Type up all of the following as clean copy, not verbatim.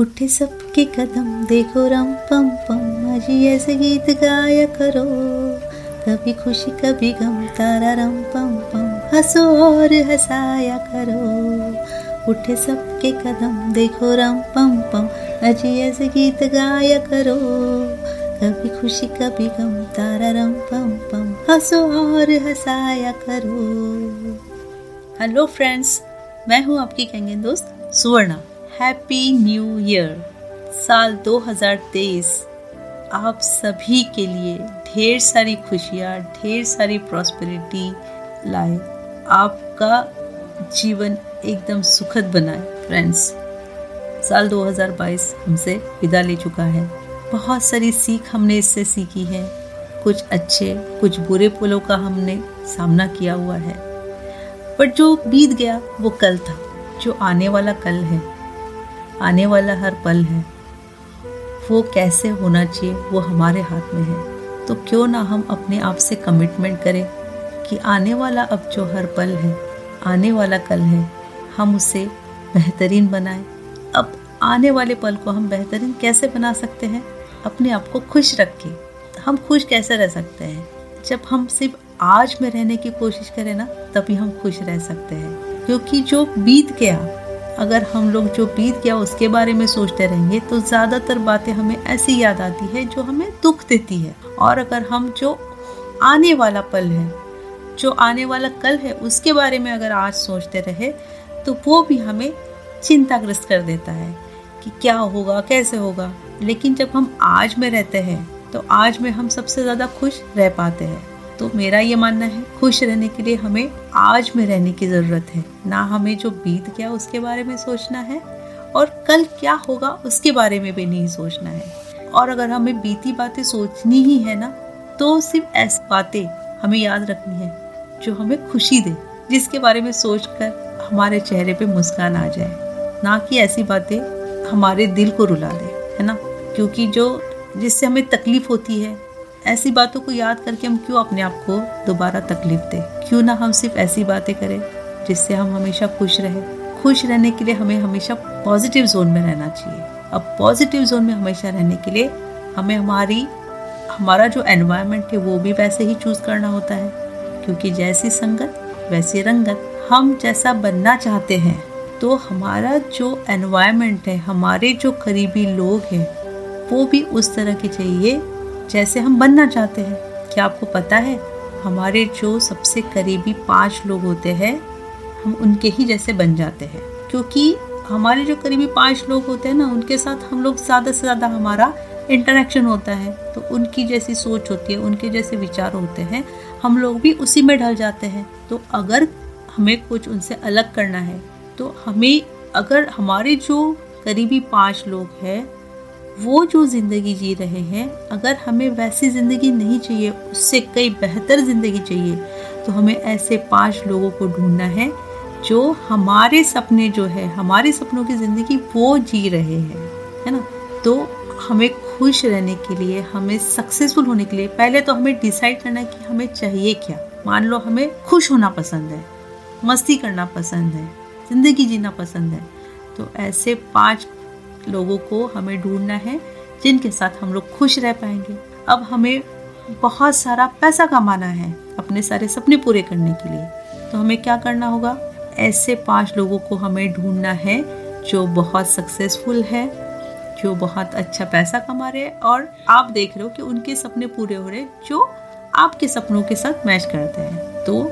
उठे सबके कदम देखो रम पम पम, अजी ऐसे गीत गाया करो, कभी खुशी कभी गम तारा रम पम पम, हंसो और हंसाया करो। उठे सबके कदम देखो रम पम पम, अजी ऐसे गीत गाया करो, कभी खुशी कभी गम तारा रम पम पम, हंसो और हंसाया करो। हेलो फ्रेंड्स, मैं हूँ आपकी कंगन दोस्त सुवर्णा। Happy new year. साल 2023 आप सभी के लिए ढेर सारी खुशियाँ, ढेर सारी प्रॉस्पेरिटी लाए, आपका जीवन एकदम सुखद बनाए। फ्रेंड्स, साल 2022 हमसे विदा ले चुका है। बहुत सारी सीख हमने इससे सीखी है, कुछ अच्छे कुछ बुरे पलों का हमने सामना किया हुआ है, पर जो बीत गया वो कल था। जो आने वाला कल है, आने वाला हर पल है, वो कैसे होना चाहिए वो हमारे हाथ में है। तो क्यों ना हम अपने आप से कमिटमेंट करें कि आने वाला अब जो हर पल है, आने वाला कल है, हम उसे बेहतरीन बनाएं। अब आने वाले पल को हम बेहतरीन कैसे बना सकते हैं? अपने आप को खुश रखें। हम खुश कैसे रह सकते हैं? जब हम सिर्फ आज में रहने की कोशिश करें ना, तभी हम खुश रह सकते हैं। क्योंकि जो बीत गया, अगर हम लोग जो बीत गया उसके बारे में सोचते रहेंगे तो ज़्यादातर बातें हमें ऐसी याद आती है जो हमें दुख देती है। और अगर हम जो आने वाला पल है, जो आने वाला कल है, उसके बारे में अगर आज सोचते रहे तो वो भी हमें चिंताग्रस्त कर देता है कि क्या होगा, कैसे होगा। लेकिन जब हम आज में रहते हैं तो आज में हम सबसे ज़्यादा खुश रह पाते हैं। तो मेरा ये मानना है, खुश रहने के लिए हमें आज में रहने की ज़रूरत है। ना हमें जो बीत गया उसके बारे में सोचना है, और कल क्या होगा उसके बारे में भी नहीं सोचना है। और अगर हमें बीती बातें सोचनी ही है ना, तो सिर्फ ऐसी बातें हमें याद रखनी है जो हमें खुशी दे, जिसके बारे में सोचकर हमारे चेहरे पे मुस्कान आ जाए, ना कि ऐसी बातें हमारे दिल को रुला दे, है ना। क्योंकि जो जिससे हमें तकलीफ होती है, ऐसी बातों को याद करके हम क्यों अपने आप को दोबारा तकलीफ दें? क्यों ना हम सिर्फ ऐसी बातें करें जिससे हम हमेशा खुश रहें। खुश रहने के लिए हमें हमेशा पॉजिटिव जोन में रहना चाहिए। अब पॉजिटिव जोन में हमेशा रहने के लिए हमें हमारा जो एनवायरनमेंट है वो भी वैसे ही चूज़ करना होता है। क्योंकि जैसी संगत वैसी रंगत। हम जैसा बनना चाहते हैं तो हमारा जो एनवायरनमेंट है, हमारे जो करीबी लोग हैं, वो भी उस तरह के चाहिए जैसे हम बनना चाहते हैं। क्या आपको पता है, हमारे जो सबसे करीबी 5 लोग होते हैं, हम उनके ही जैसे बन जाते हैं। क्योंकि हमारे जो करीबी 5 लोग होते हैं ना, उनके साथ हम लोग ज़्यादा से ज़्यादा हमारा इंटरेक्शन होता है। तो उनकी जैसी सोच होती है, उनके जैसे विचार होते हैं, हम लोग भी उसी में ढल जाते हैं। तो अगर हमें कुछ उनसे अलग करना है तो हमें, अगर हमारे जो करीबी 5 लोग हैं वो जो ज़िंदगी जी रहे हैं, अगर हमें वैसी ज़िंदगी नहीं चाहिए, उससे कई बेहतर ज़िंदगी चाहिए, तो हमें ऐसे 5 लोगों को ढूंढना है जो हमारे सपने जो है, हमारे सपनों की ज़िंदगी वो जी रहे हैं, है ना। तो हमें खुश रहने के लिए, हमें सक्सेसफुल होने के लिए पहले तो हमें डिसाइड करना है कि हमें चाहिए क्या। मान लो हमें खुश होना पसंद है, मस्ती करना पसंद है, ज़िंदगी जीना पसंद है, तो ऐसे 5 लोगों को हमें ढूंढना है जिनके साथ हम लोग खुश रह पाएंगे। अब हमें बहुत सारा पैसा कमाना है अपने सारे सपने पूरे करने के लिए, तो हमें क्या करना होगा? ऐसे 5 लोगों को हमें ढूंढना है जो बहुत सक्सेसफुल है, जो बहुत अच्छा पैसा कमा रहे हैं, और आप देख रहे हो कि उनके सपने पूरे हो रहे, जो आपके सपनों के साथ मैच करते हैं। तो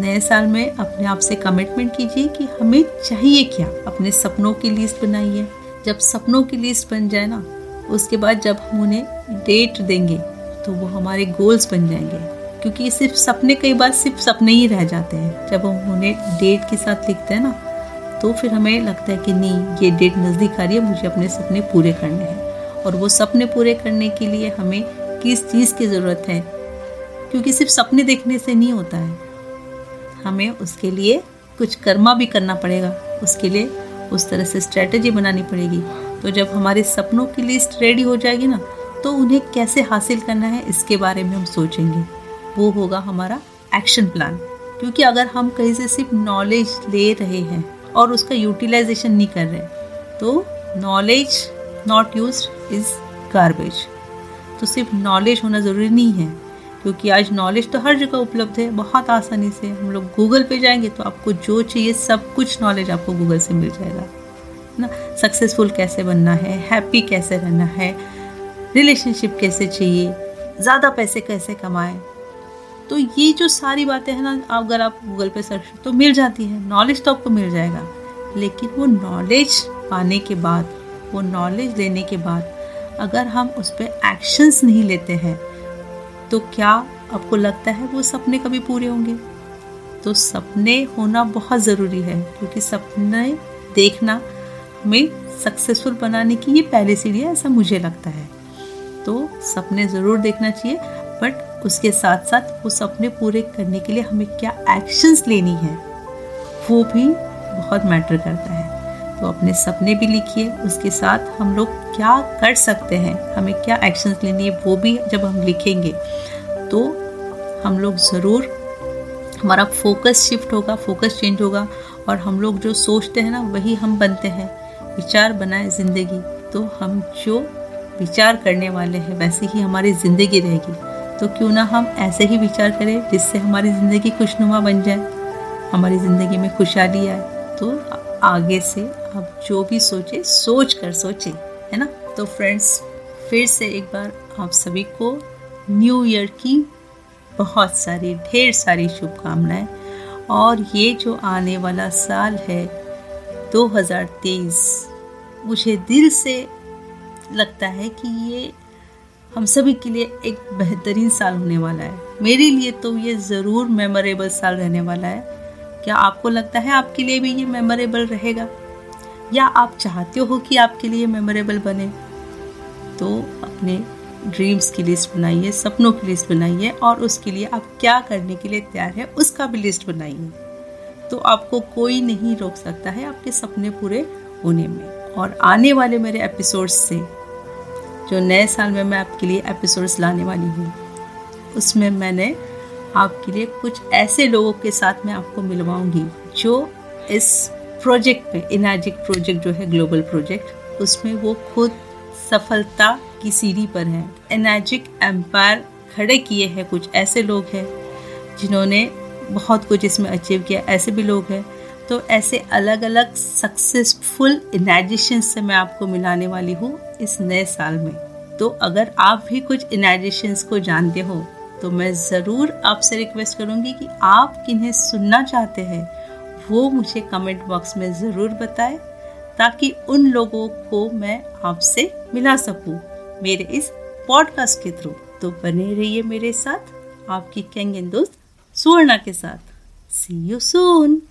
नए साल में अपने आप से कमिटमेंट कीजिए कि हमें चाहिए क्या। अपने सपनों की लिस्ट बनाइए। जब सपनों की लिस्ट बन जाए ना, उसके बाद जब हम उन्हें डेट देंगे तो वो हमारे गोल्स बन जाएंगे। क्योंकि सिर्फ सपने कई बार सिर्फ सपने ही रह जाते हैं। जब हम उन्हें डेट के साथ लिखते हैं ना, तो फिर हमें लगता है कि नहीं, ये डेट नज़दीक आ रही है, मुझे अपने सपने पूरे करने हैं। और वो सपने पूरे करने के लिए हमें किस चीज़ की ज़रूरत है? क्योंकि सिर्फ सपने देखने से नहीं होता है, हमें उसके लिए कुछ कर्मा भी करना पड़ेगा, उसके लिए उस तरह से स्ट्रेटजी बनानी पड़ेगी। तो जब हमारे सपनों की लिस्ट रेडी हो जाएगी ना, तो उन्हें कैसे हासिल करना है इसके बारे में हम सोचेंगे। वो होगा हमारा एक्शन प्लान। क्योंकि अगर हम कहीं से सिर्फ नॉलेज ले रहे हैं और उसका यूटिलाइजेशन नहीं कर रहे, तो knowledge not used is garbage. तो सिर्फ नॉलेज होना ज़रूरी नहीं है, क्योंकि आज नॉलेज तो हर जगह उपलब्ध है। बहुत आसानी से हम लोग गूगल पे जाएंगे तो आपको जो चाहिए सब कुछ नॉलेज आपको गूगल से मिल जाएगा, है ना। सक्सेसफुल कैसे बनना है, हैप्पी कैसे रहना है, रिलेशनशिप कैसे चाहिए, ज़्यादा पैसे कैसे कमाएं, तो ये जो सारी बातें हैं ना, अगर आप गूगल पे सर्च तो मिल जाती है, नॉलेज तो आपको मिल जाएगा। लेकिन वो नॉलेज पाने के बाद, वो नॉलेज लेने के बाद अगर हम उस पर एक्शंस नहीं लेते हैं तो क्या आपको लगता है वो सपने कभी पूरे होंगे? तो सपने होना बहुत ज़रूरी है, क्योंकि सपने देखना हमें सक्सेसफुल बनाने की ये पहली सीढ़ी है, ऐसा मुझे लगता है। तो सपने ज़रूर देखना चाहिए, बट उसके साथ साथ वो सपने पूरे करने के लिए हमें क्या एक्शंस लेनी है वो भी बहुत मैटर करता है। तो अपने सपने भी लिखिए, उसके साथ हम लोग क्या कर सकते हैं, हमें क्या एक्शंस लेनी है वो भी जब हम लिखेंगे तो हम लोग ज़रूर, हमारा फोकस शिफ्ट होगा, फोकस चेंज होगा, और हम लोग जो सोचते हैं ना वही हम बनते हैं। विचार बनाए ज़िंदगी, तो हम जो विचार करने वाले हैं वैसे ही हमारी ज़िंदगी रहेगी। तो क्यों ना हम ऐसे ही विचार करें जिससे हमारी ज़िंदगी खुशनुमा बन जाए, हमारी ज़िंदगी में खुशहाली आए। तो आगे से आप जो भी सोचें सोचें, है ना। तो फ्रेंड्स, फिर से एक बार आप सभी को न्यू ईयर की बहुत सारी ढेर सारी शुभकामनाएं। और ये जो आने वाला साल है 2023, मुझे दिल से लगता है कि ये हम सभी के लिए एक बेहतरीन साल होने वाला है। मेरे लिए तो ये ज़रूर मेमोरेबल साल रहने वाला है। क्या आपको लगता है आपके लिए भी ये मेमोरेबल रहेगा, या आप चाहते हो कि आपके लिए मेमोरेबल बने? तो अपने ड्रीम्स की लिस्ट बनाइए, सपनों की लिस्ट बनाइए, और उसके लिए आप क्या करने के लिए तैयार है उसका भी लिस्ट बनाइए। तो आपको कोई नहीं रोक सकता है आपके सपने पूरे होने में। और आने वाले मेरे एपिसोड्स से, जो नए साल में मैं आपके लिए एपिसोड्स लाने वाली हूँ, उसमें मैंने आपके लिए कुछ ऐसे लोगों के साथ मैं आपको मिलवाऊंगी जो इस प्रोजेक्ट पे, इनाजिक प्रोजेक्ट जो है ग्लोबल प्रोजेक्ट, उसमें वो खुद सफलता की सीढ़ी पर है, इनाजिक एम्पायर खड़े किए हैं। कुछ ऐसे लोग हैं जिन्होंने बहुत कुछ इसमें अचीव किया, ऐसे भी लोग हैं। तो ऐसे अलग अलग सक्सेसफुल इनाइजेशन से मैं आपको मिलाने वाली हूँ इस नए साल में। तो अगर आप भी कुछ इनाइजेशंस को जानते हो तो मैं ज़रूर आपसे रिक्वेस्ट करूँगी कि आप किन्हें सुनना चाहते हैं वो मुझे कमेंट बॉक्स में ज़रूर बताएं, ताकि उन लोगों को मैं आपसे मिला सकूँ मेरे इस पॉडकास्ट के थ्रू। तो बने रहिए मेरे साथ, आपकी कैंगेन दोस्त सुवर्णा के साथ। See you soon.